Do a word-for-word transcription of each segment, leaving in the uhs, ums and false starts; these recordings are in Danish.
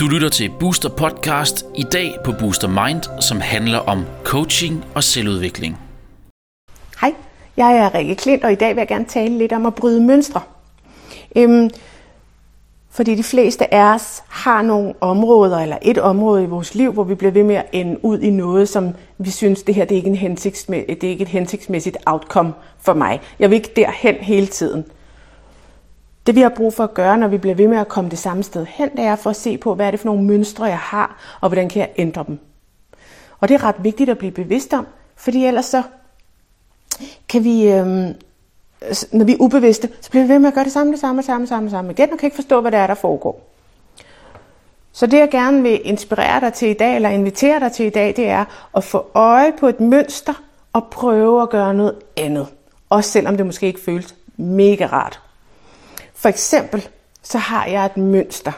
Du lytter til Booster Podcast i dag på Booster Mind, som handler om coaching og selvudvikling. Hej, jeg er Rikke Klint, og i dag vil jeg gerne tale lidt om at bryde mønstre. Øhm, fordi de fleste af os har nogle områder, eller et område i vores liv, hvor vi bliver ved med at ende ud i noget, som vi synes, det her det er ikke en hensigtsmæ- det er ikke et hensigtsmæssigt outcome for mig. Jeg vil ikke derhen hele tiden. Det vi har brug for at gøre, når vi bliver ved med at komme det samme sted hen, det er for at se på, hvad er det for nogle mønstre, jeg har, og hvordan kan jeg ændre dem. Og det er ret vigtigt at blive bevidst om, fordi ellers så kan vi, øh, når vi er ubevidste, så bliver vi ved med at gøre det samme, det samme, det samme, samme, samme igen, og kan ikke forstå, hvad det er, der foregår. Så det jeg gerne vil inspirere dig til i dag, eller invitere dig til i dag, det er at få øje på et mønster, og prøve at gøre noget andet. Også selvom det måske ikke føles mega rart. For eksempel, så har jeg et mønster,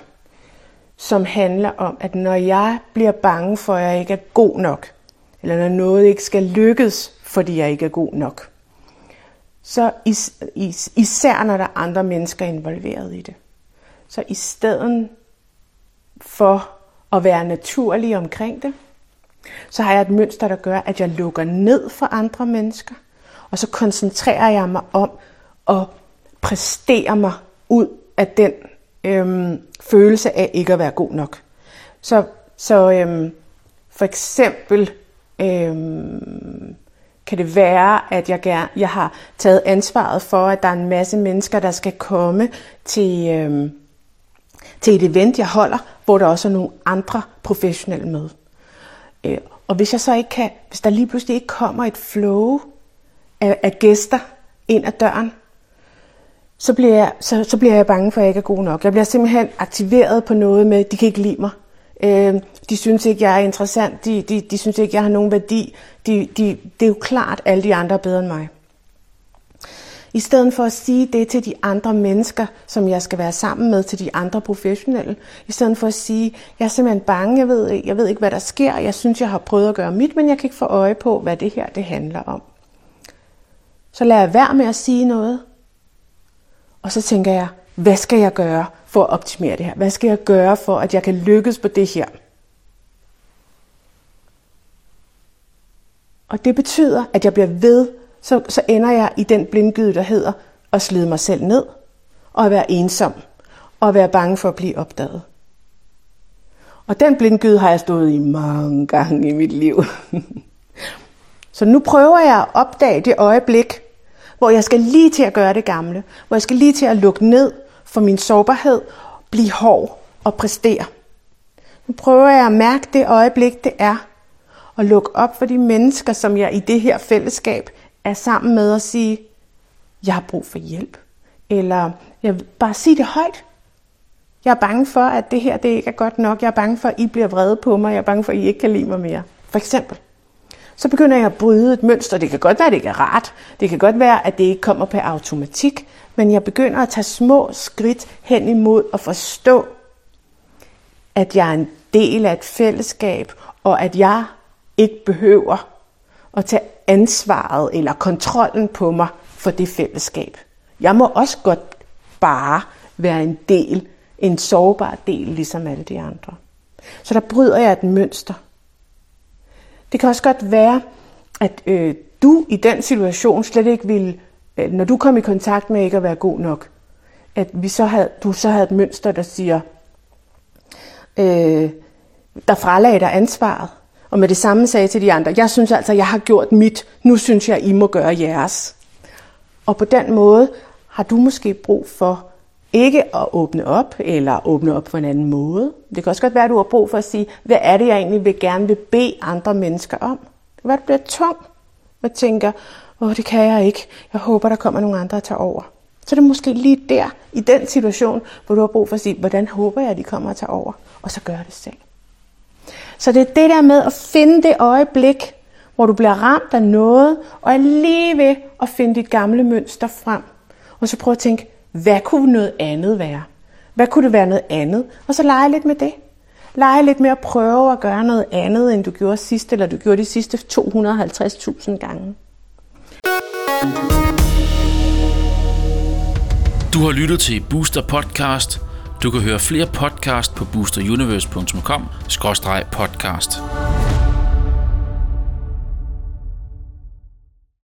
som handler om, at når jeg bliver bange for, at jeg ikke er god nok, eller når noget ikke skal lykkes, fordi jeg ikke er god nok, så is, is, især når der er andre mennesker involveret i det. Så i stedet for at være naturlig omkring det, så har jeg et mønster, der gør, at jeg lukker ned for andre mennesker, og så koncentrerer jeg mig om at præstere mig ud af den øhm, følelse af ikke at være god nok. Så, så øhm, for eksempel øhm, kan det være, at jeg, gerne, jeg har taget ansvaret for, at der er en masse mennesker, der skal komme til, øhm, til et event, jeg holder, hvor der også er nogle andre professionelle med. Øh, og hvis jeg så ikke kan, hvis der lige pludselig ikke kommer et flow af, af gæster ind ad døren, Så bliver, jeg, så, så bliver jeg bange for, at jeg ikke er god nok. Jeg bliver simpelthen aktiveret på noget med, de kan ikke lide mig. Øh, de synes ikke, jeg er interessant. De, de, de synes ikke, jeg har nogen værdi. De, de, det er jo klart, alle de andre er bedre end mig. I stedet for at sige det til de andre mennesker, som jeg skal være sammen med, til de andre professionelle. I stedet for at sige, jeg er simpelthen bange. Jeg ved, jeg ved ikke, hvad der sker. Jeg synes, jeg har prøvet at gøre mit, men jeg kan ikke få øje på, hvad det her det handler om. Så lad jeg være med at sige noget. Og så tænker jeg, hvad skal jeg gøre for at optimere det her? Hvad skal jeg gøre for, at jeg kan lykkes på det her? Og det betyder, at jeg bliver ved, så, så ender jeg i den blindgyde, der hedder at slide mig selv ned, og at være ensom, og at være bange for at blive opdaget. Og den blindgyde har jeg stået i mange gange i mit liv. Så nu prøver jeg at opdage det øjeblik, hvor jeg skal lige til at gøre det gamle, hvor jeg skal lige til at lukke ned for min sårbarhed, blive hård og præstere. Nu prøver jeg at mærke det øjeblik, det er, og lukke op for de mennesker, som jeg i det her fællesskab er sammen med og sige, jeg har brug for hjælp, eller jeg vil bare sige det højt. Jeg er bange for, at det her det ikke er godt nok, jeg er bange for, at I bliver vrede på mig, jeg er bange for, at I ikke kan lide mig mere, for eksempel. Så begynder jeg at bryde et mønster. Det kan godt være, at det ikke er rart. Det kan godt være, at det ikke kommer per automatik. Men jeg begynder at tage små skridt hen imod at forstå, at jeg er en del af et fællesskab, og at jeg ikke behøver at tage ansvaret eller kontrollen på mig for det fællesskab. Jeg må også godt bare være en del, en sårbar del, ligesom alle de andre. Så der bryder jeg et mønster. Det kan også godt være, at øh, du i den situation slet ikke ville, øh, når du kom i kontakt med ikke at være god nok, at vi så havde, du så havde et mønster, der siger, øh, der fralagde dig ansvaret, og med det samme sagde til de andre, jeg synes altså, jeg har gjort mit, nu synes jeg, I må gøre jeres. Og på den måde har du måske brug for ikke at åbne op, eller åbne op på en anden måde. Det kan også godt være, at du har brug for at sige, hvad er det, jeg egentlig vil gerne vil bede andre mennesker om? Det kan være, at du bliver tom og tænker, åh, det kan jeg ikke. Jeg håber, der kommer nogle andre, der tager over. Så det er måske lige der, i den situation, hvor du har brug for at sige, hvordan håber jeg, at de kommer og tager over? Og så gør det selv. Så det er det der med at finde det øjeblik, hvor du bliver ramt af noget, og er lige ved at finde dit gamle mønster frem. Og så prøv at tænke, hvad kunne noget andet være? Hvad kunne det være noget andet? Og så lege lidt med det. Lege lidt med at prøve at gøre noget andet, end du gjorde sidst, eller du gjorde de sidste to hundrede og halvtreds tusind gange. Du har lyttet til Booster Podcast. Du kan høre flere podcast på boosteruniverse punktum com skråstreg podcast.